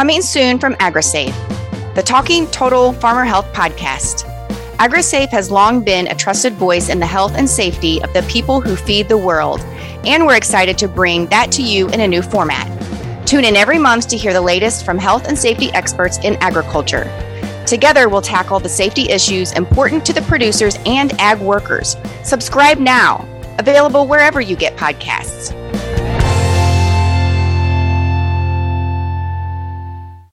Coming soon from AgriSafe, the Talking Total Farmer Health Podcast. AgriSafe has long been a trusted voice in the health and safety of the people who feed the world, and we're excited to bring that to you in a new format. Tune in every month to hear the latest from health and safety experts in agriculture. Together, we'll tackle the safety issues important to the producers and ag workers. Subscribe now, available wherever you get podcasts.